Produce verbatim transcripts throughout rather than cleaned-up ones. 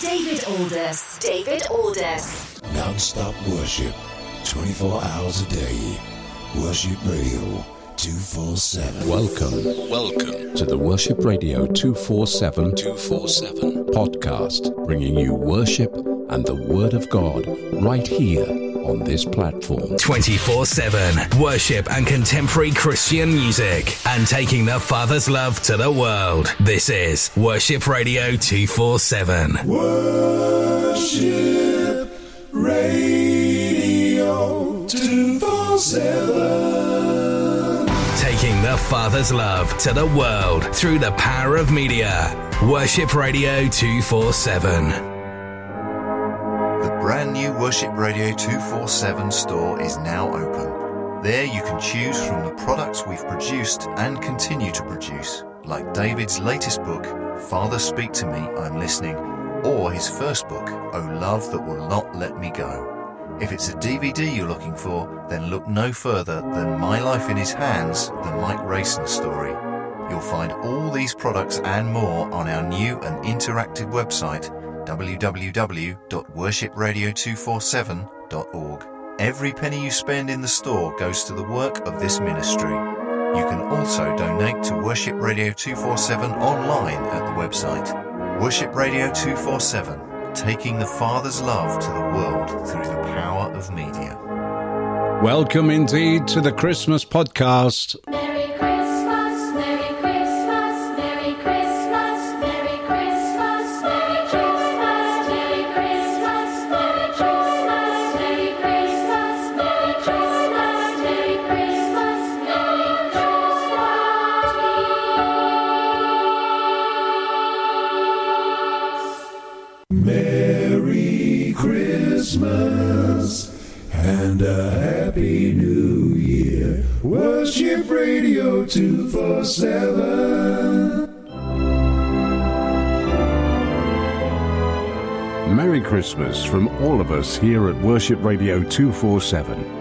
David Aldous. David Aldous. Non-stop worship, twenty-four hours a day. Worship Radio two forty-seven. Welcome, welcome to the Worship Radio two forty-seven, two forty-seven podcast, bringing you worship and the Word of God right here on this platform. twenty-four seven worship and contemporary Christian music, and taking the Father's love to the world. This is Worship Radio two forty-seven. Worship Radio two forty-seven. Taking the Father's love to the world through the power of media. Worship Radio two forty-seven. Brand new Worship Radio two forty-seven store is now open. There you can choose from the products we've produced and continue to produce, like David's latest book, Father Speak to Me, I'm Listening, or his first book, Oh Love That Will Not Let Me Go. If it's a D V D you're looking for, then look no further than My Life in His Hands, The Mike Rayson Story. You'll find all these products and more on our new and interactive website, w w w dot worship radio two forty-seven dot org. Every penny you spend in the store goes to the work of this ministry. You can also donate to Worship Radio two forty-seven online at the website. Worship Radio two forty-seven, taking the Father's love to the world through the power of media. Welcome indeed to the Christmas podcast. And a happy new year. Worship Radio two forty-seven. Merry Christmas from all of us here at Worship Radio two forty-seven.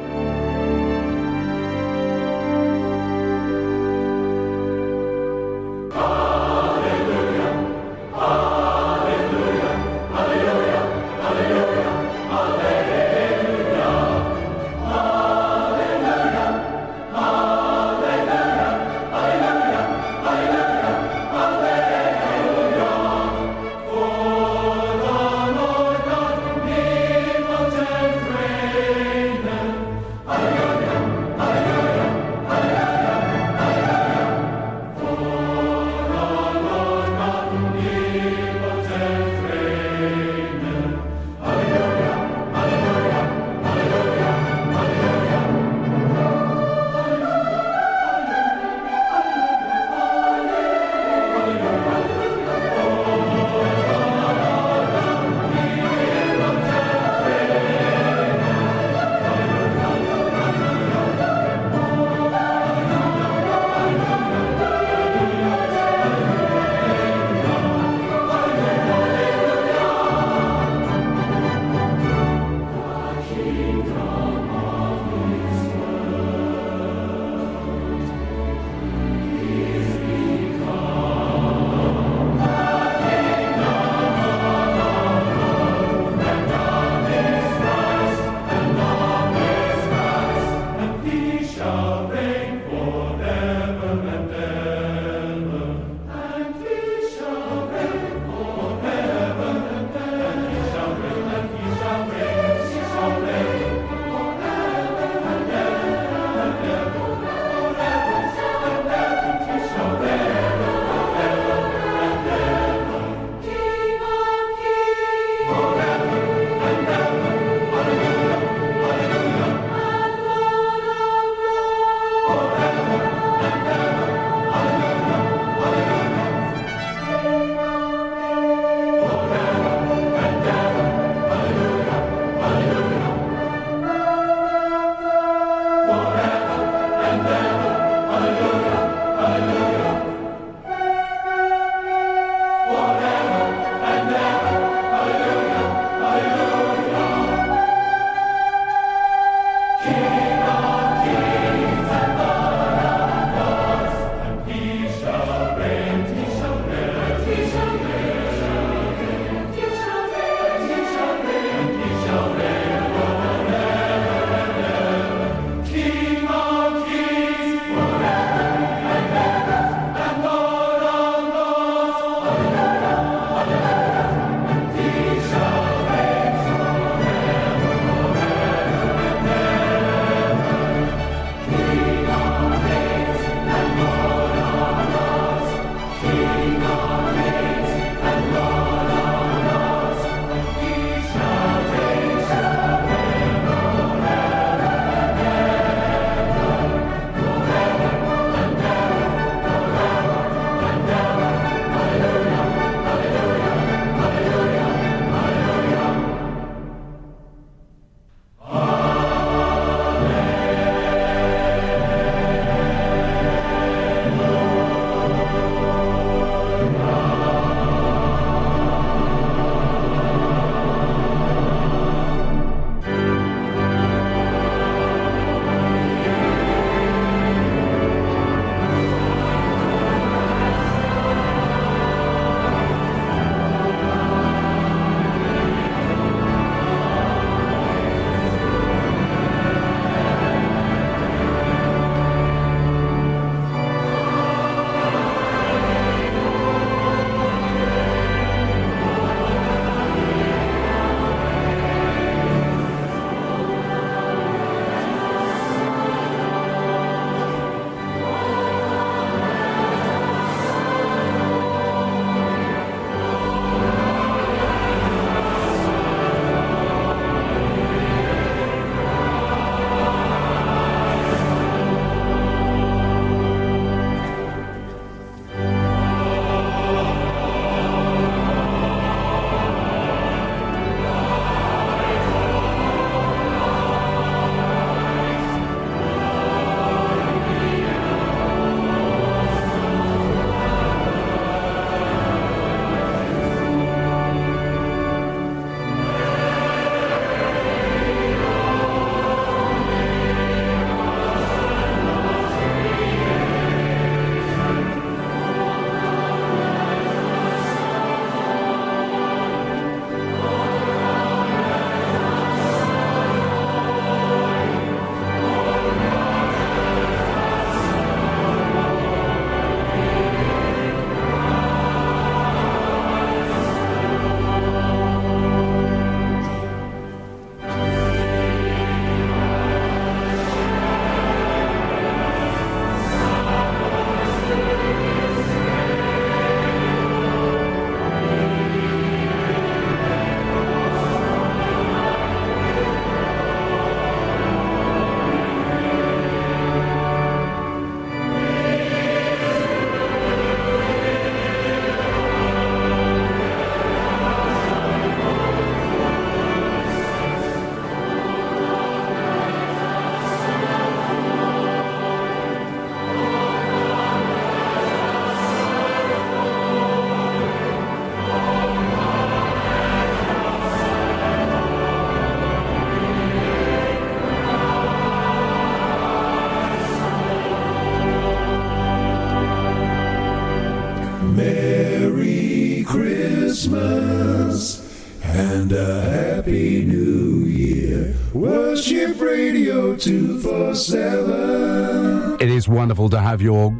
Christmas and a Happy New Year. Worship Radio two forty-seven. It is wonderful to have your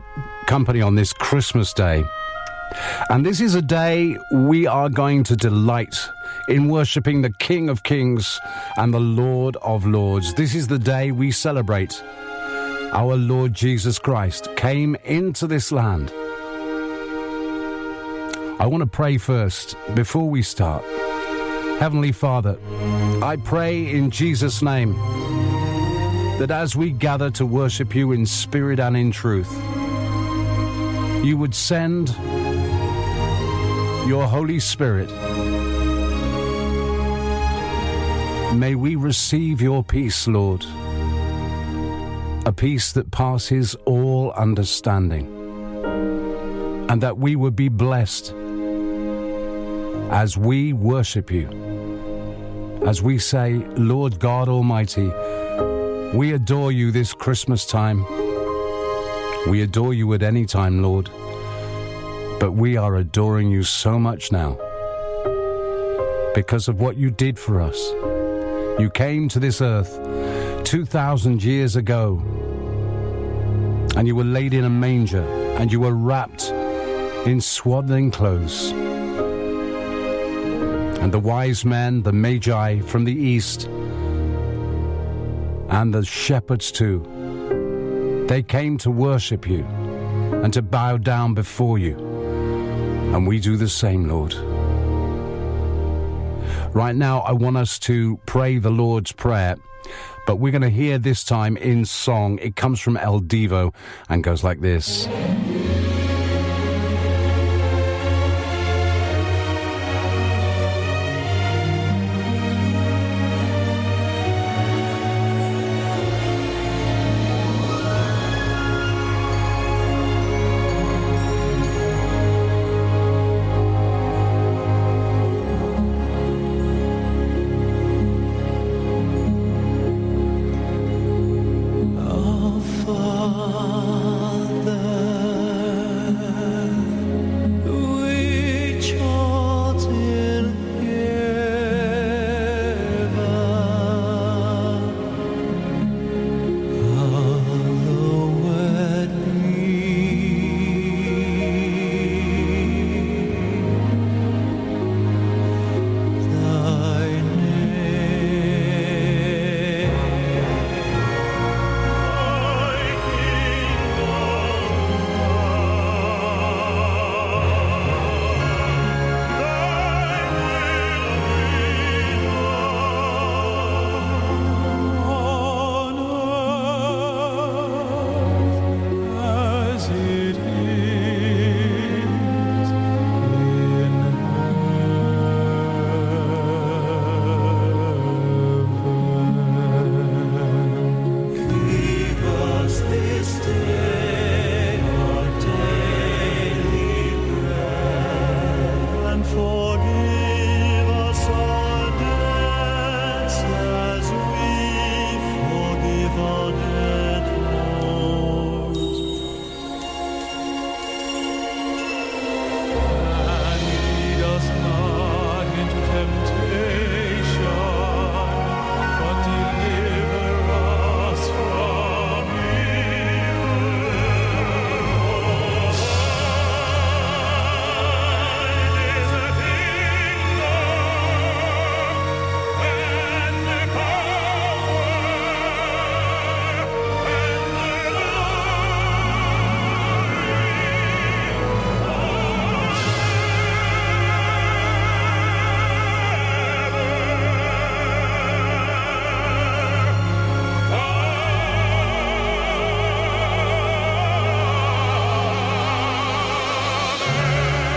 company on this Christmas day. And this is a day we are going to delight in worshipping the King of Kings and the Lord of Lords. This is the day we celebrate our Lord Jesus Christ came into this land. I want to pray first before we start. Heavenly Father, I pray in Jesus' name that as we gather to worship you in spirit and in truth, you would send your Holy Spirit. May we receive your peace, Lord, a peace that passes all understanding, and that we would be blessed as we worship you, as we say, Lord God Almighty, we adore you this Christmas time. We adore you at any time, Lord, but we are adoring you so much now because of what you did for us. You came to this earth two thousand years ago, and you were laid in a manger, and you were wrapped in swaddling clothes. And the wise men, the magi from the east, and the shepherds too, they came to worship you and to bow down before you. And we do the same, Lord. Right now, I want us to pray the Lord's Prayer, but we're going to hear this time in song. It comes from Il Divo and goes like this.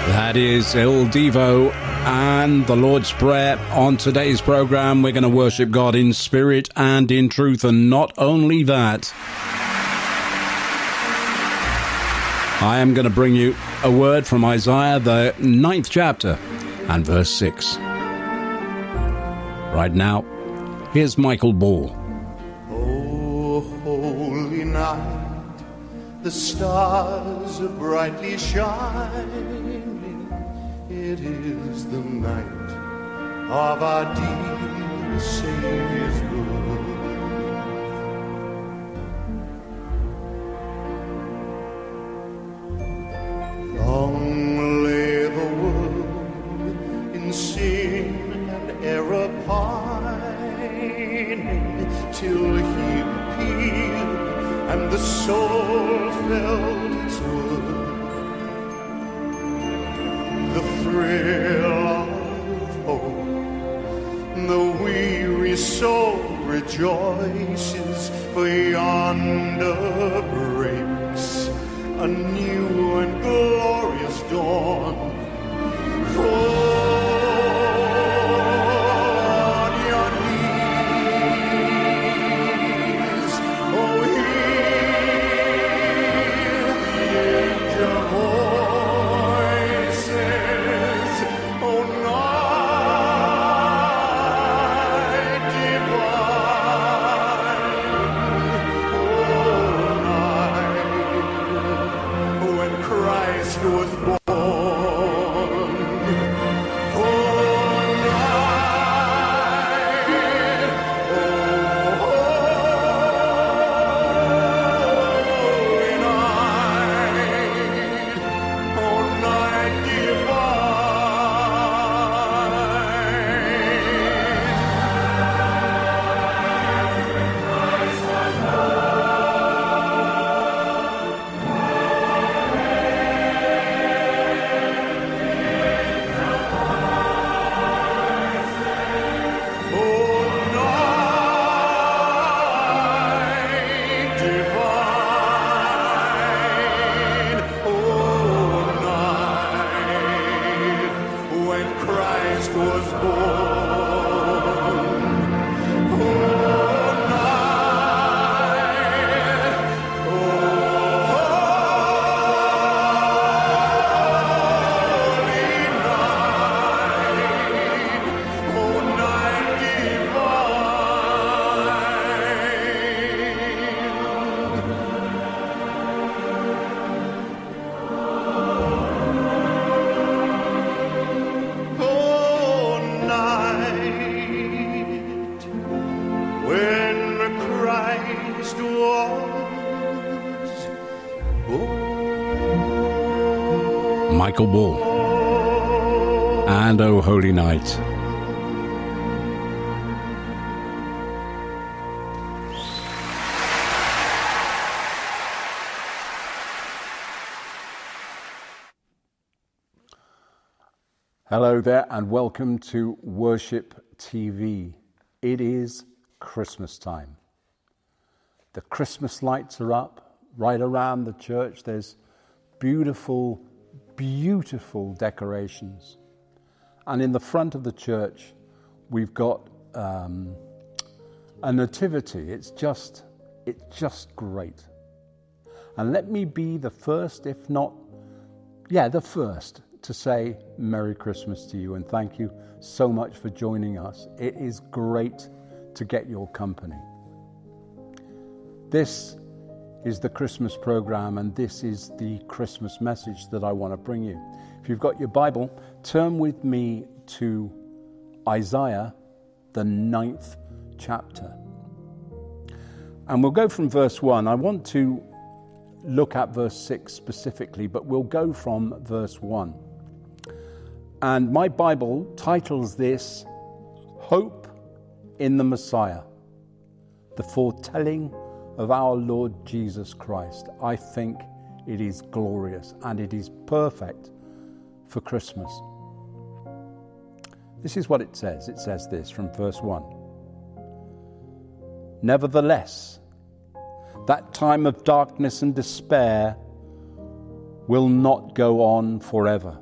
That is Il Divo and the Lord's Prayer. On today's program, we're going to worship God in spirit and in truth, and not only that, I am going to bring you a word from Isaiah, the ninth chapter and verse six. Right now, here's Michael Ball. Oh, holy night, the stars are brightly shining. It is the night of our dear Savior's birth. Long lay the world in sin and error pining, till he appeared and the soul felt its worth. The thrill of hope, the weary soul rejoices, for yonder breaks a new and glorious dawn. Fall on your knees, oh hear the angel voices, oh night. Michael Ball and Oh Holy Night. Hello there and welcome to Worship T V. It is Christmas time. The Christmas lights are up right around the church. There's beautiful Beautiful decorations, and in the front of the church we've got um, a nativity. It's just, it's just great. And let me be the first, if not, yeah, the first to say Merry Christmas to you and thank you so much for joining us. It is great to get your company. This is the Christmas program, and this is the Christmas message that I want to bring you. If you've got your Bible, turn with me to Isaiah, the ninth chapter. And we'll go from verse one. I want to look at verse six specifically, but we'll go from verse one. And my Bible titles this, Hope in the Messiah, the foretelling of our Lord Jesus Christ. I think it is glorious and it is perfect for Christmas. This is what it says. It says this from verse one. Nevertheless, that time of darkness and despair will not go on forever.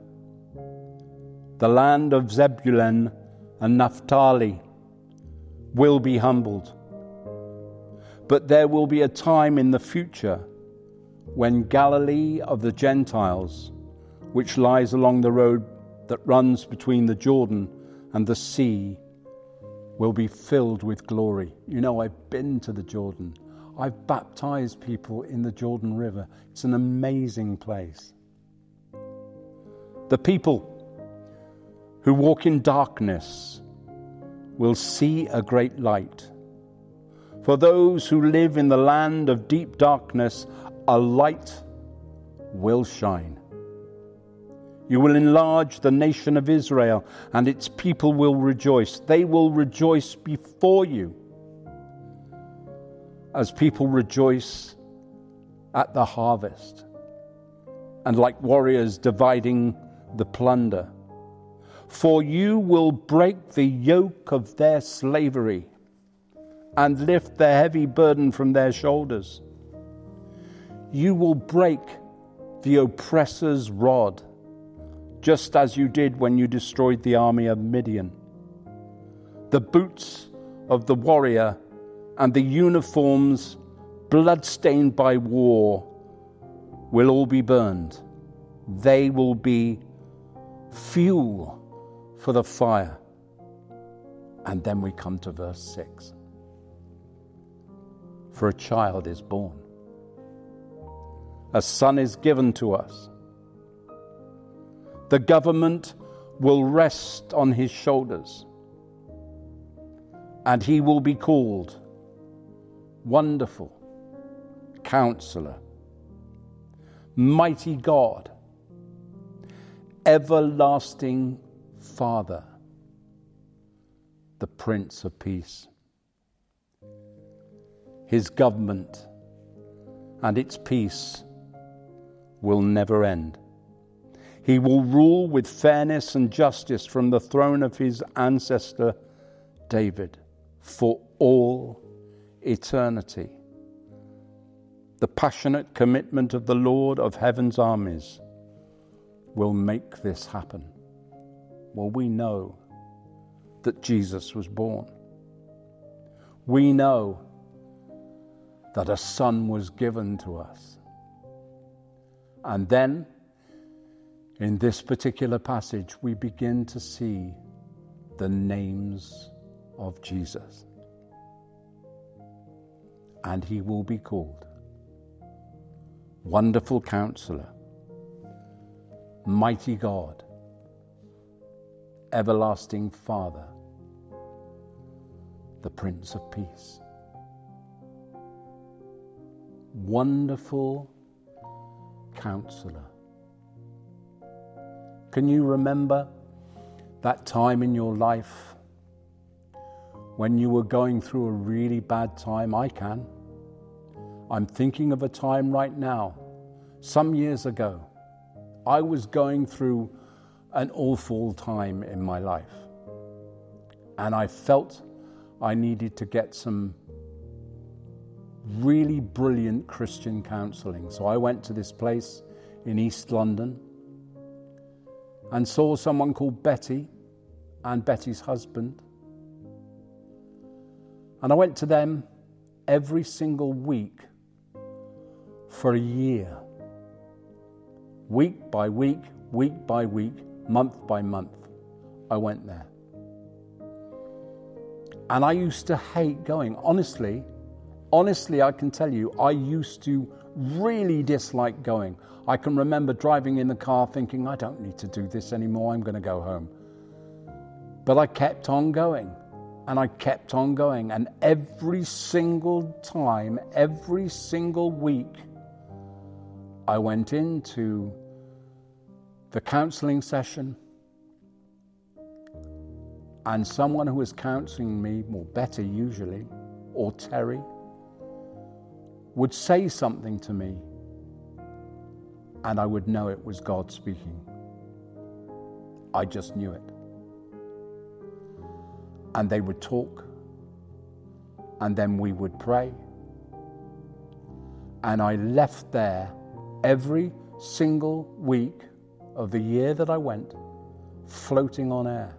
The land of Zebulun and Naphtali will be humbled. But there will be a time in the future when Galilee of the Gentiles, which lies along the road that runs between the Jordan and the sea, will be filled with glory. You know, I've been to the Jordan. I've baptized people in the Jordan River. It's an amazing place. The people who walk in darkness will see a great light. For those who live in the land of deep darkness, a light will shine. You will enlarge the nation of Israel, and its people will rejoice. They will rejoice before you, as people rejoice at the harvest, and like warriors dividing the plunder. For you will break the yoke of their slavery and lift the heavy burden from their shoulders. You will break the oppressor's rod, just as you did when you destroyed the army of Midian. The boots of the warrior and the uniforms bloodstained by war will all be burned. They will be fuel for the fire. And then we come to verse six. For a child is born. A son is given to us. The government will rest on his shoulders, and he will be called Wonderful Counselor, Mighty God, Everlasting Father, the Prince of Peace. His government and its peace will never end. He will rule with fairness and justice from the throne of his ancestor David for all eternity. The passionate commitment of the Lord of heaven's armies will make this happen. Well, we know that Jesus was born. We know that a son was given to us. And then, in this particular passage, we begin to see the names of Jesus. And he will be called Wonderful Counselor, Mighty God, Everlasting Father, the Prince of Peace. Wonderful Counselor. Can you remember that time in your life when you were going through a really bad time? I can. I'm thinking of a time right now. Some years ago, I was going through an awful time in my life, and I felt I needed to get some really brilliant Christian counselling. So I went to this place in East London and saw someone called Betty and Betty's husband. And I went to them every single week for a year. Week by week, week by week, month by month, I went there. And I used to hate going. Honestly, honestly, I can tell you, I used to really dislike going. I can remember driving in the car thinking, I don't need to do this anymore, I'm going to go home. But I kept on going, and I kept on going, and every single time, every single week, I went into the counselling session, and someone who was counselling me, or Betty usually, or Terry, would say something to me, and I would know it was God speaking. I just knew it. And they would talk, and then we would pray. And I left there every single week of the year that I went, floating on air.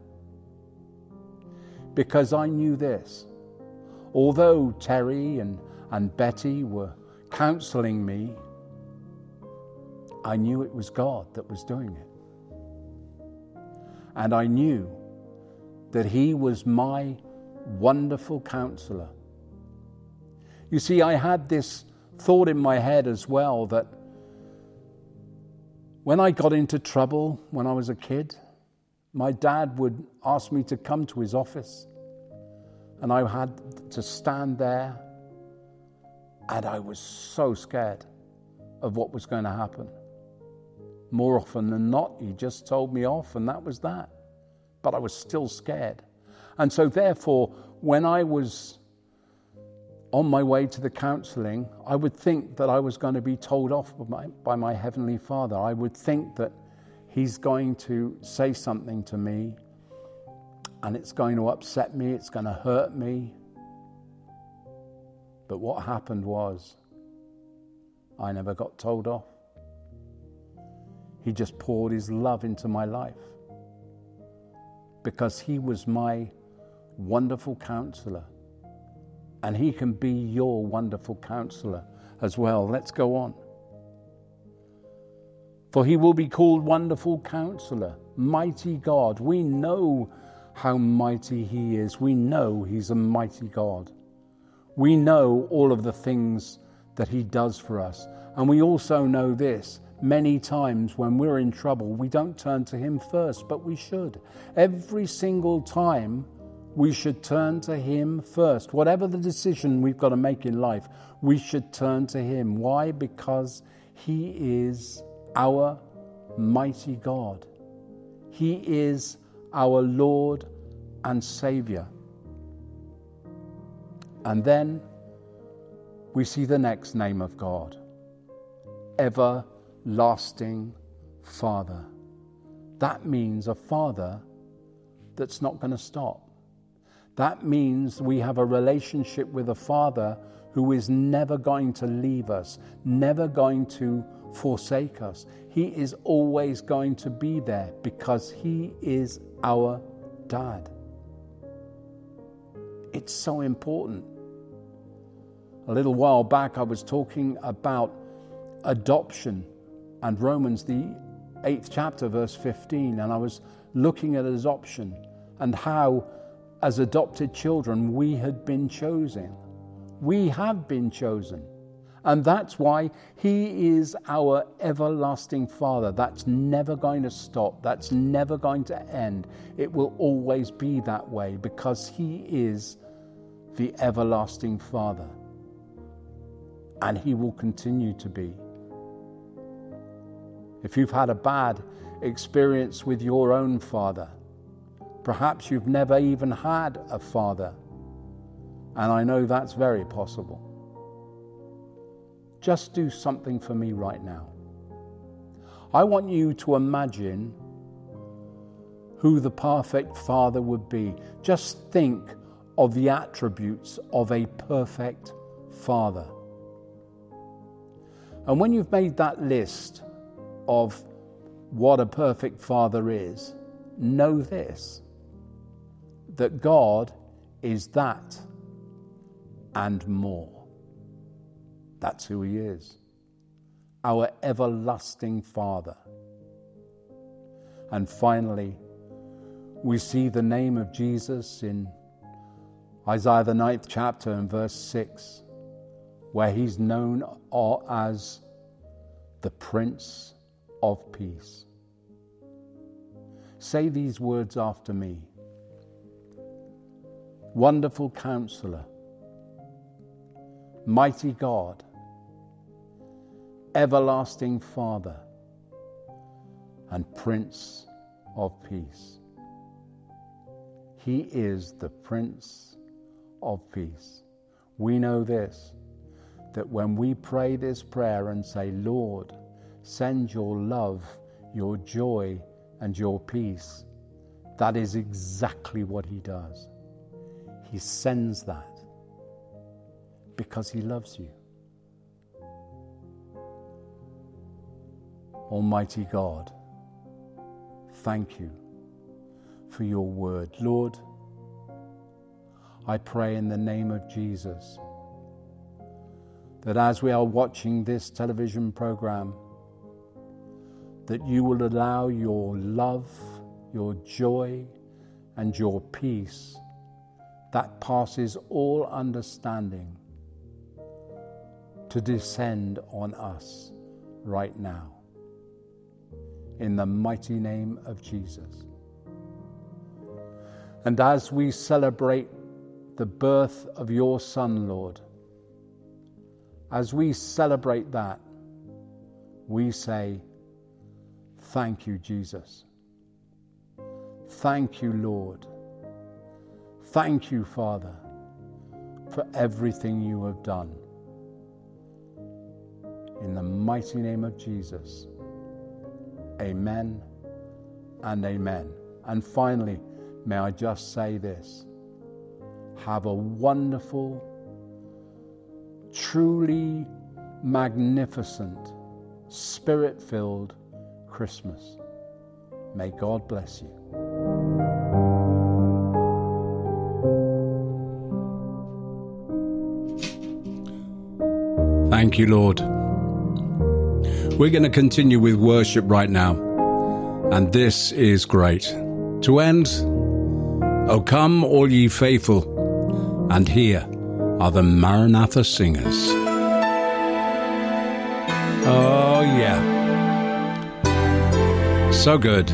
Because I knew this. Although Terry and and Betty were counselling me, I knew it was God that was doing it. And I knew that he was my wonderful counselor. You see, I had this thought in my head as well that when I got into trouble when I was a kid, my dad would ask me to come to his office And I had to stand there, and I was so scared of what was going to happen. More often than not, he just told me off, and that was that. But I was still scared. And so therefore, when I was on my way to the counselling, I would think that I was going to be told off by my, by my Heavenly Father. I would think that he's going to say something to me, and it's going to upset me, it's going to hurt me. But what happened was, I never got told off. He just poured his love into my life, because he was my wonderful counselor, and he can be your wonderful counselor as well. Let's go on. For he will be called Wonderful Counselor, Mighty God. We know how mighty he is. We know he's a mighty God. We know all of the things that he does for us. And we also know this. Many times when we're in trouble, we don't turn to him first, but we should. Every single time, we should turn to him first. Whatever the decision we've got to make in life, we should turn to him. Why? Because he is our mighty God. He is our Lord and Saviour. And then we see the next name of God, ever Lasting Father. That means a father that's not going to stop. That means we have a relationship with a father who is never going to leave us, never going to forsake us. He is always going to be there because he is our dad. It's so important. A little while back, I was talking about adoption and Romans, the eighth chapter, verse fifteen, and I was looking at adoption and how, as adopted children, we had been chosen. We have been chosen. And that's why he is our everlasting Father. That's never going to stop. That's never going to end. It will always be that way because he is the everlasting Father. And he will continue to be. If you've had a bad experience with your own father, perhaps you've never even had a father, and I know that's very possible. Just do something for me right now. I want you to imagine who the perfect father would be. Just think of the attributes of a perfect father. And when you've made that list of what a perfect father is, know this, that God is that and more. That's who he is, our everlasting Father. And finally, we see the name of Jesus in Isaiah the ninth chapter and verse six, where he's known as the Prince of Peace. Say these words after me. Wonderful Counselor, Mighty God, Everlasting Father, and Prince of Peace. He is the Prince of Peace. We know this, that when we pray this prayer and say, Lord, send your love, your joy, and your peace. That is exactly what he does. He sends that because he loves you. Almighty God, thank you for your word. Lord, I pray in the name of Jesus that as we are watching this television program, that you will allow your love, your joy, and your peace that passes all understanding to descend on us right now. In the mighty name of Jesus. And as we celebrate the birth of your Son, Lord. As we celebrate that, we say, thank you, Jesus. Thank you, Lord. Thank you, Father, for everything you have done. In the mighty name of Jesus, amen and amen. And finally, may I just say this. Have a wonderful, truly magnificent, Spirit-filled Christmas. May God bless you. Thank you, Lord. We're going to continue with worship right now. And this is great. To end, O come, all ye faithful, and here are the Maranatha Singers. Oh, yeah. So good.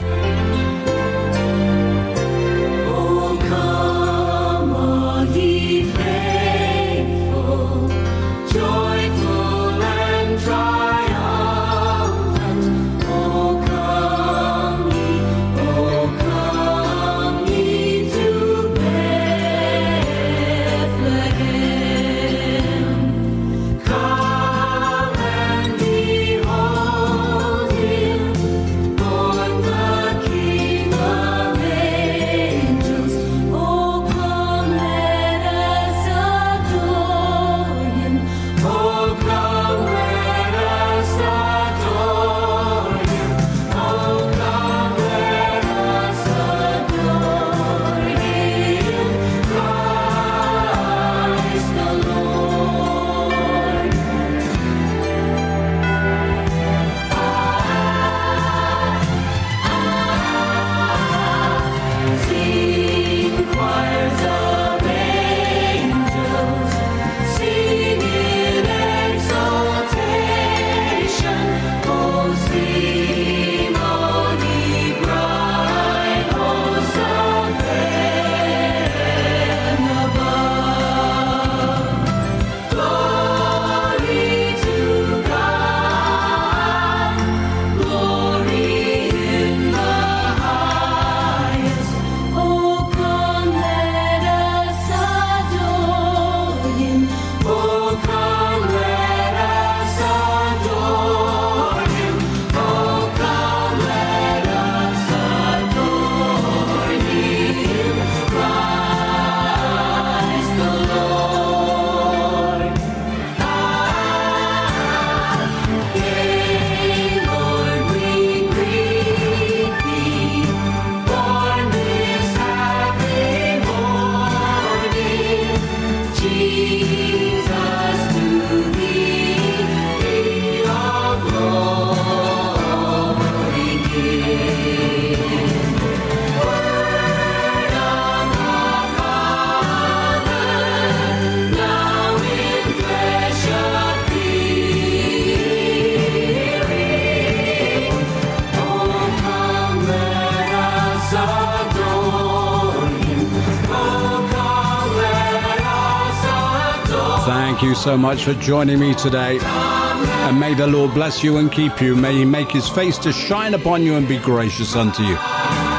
Thank you so much for joining me today, and may the Lord bless you and keep you. May he make his face to shine upon you and be gracious unto you.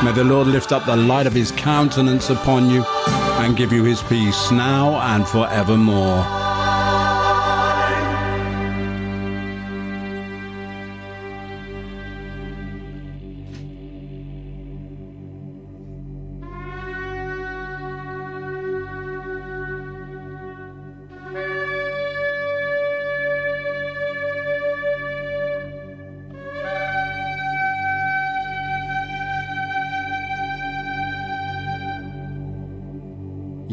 May the Lord lift up the light of his countenance upon you and give you his peace now and forevermore.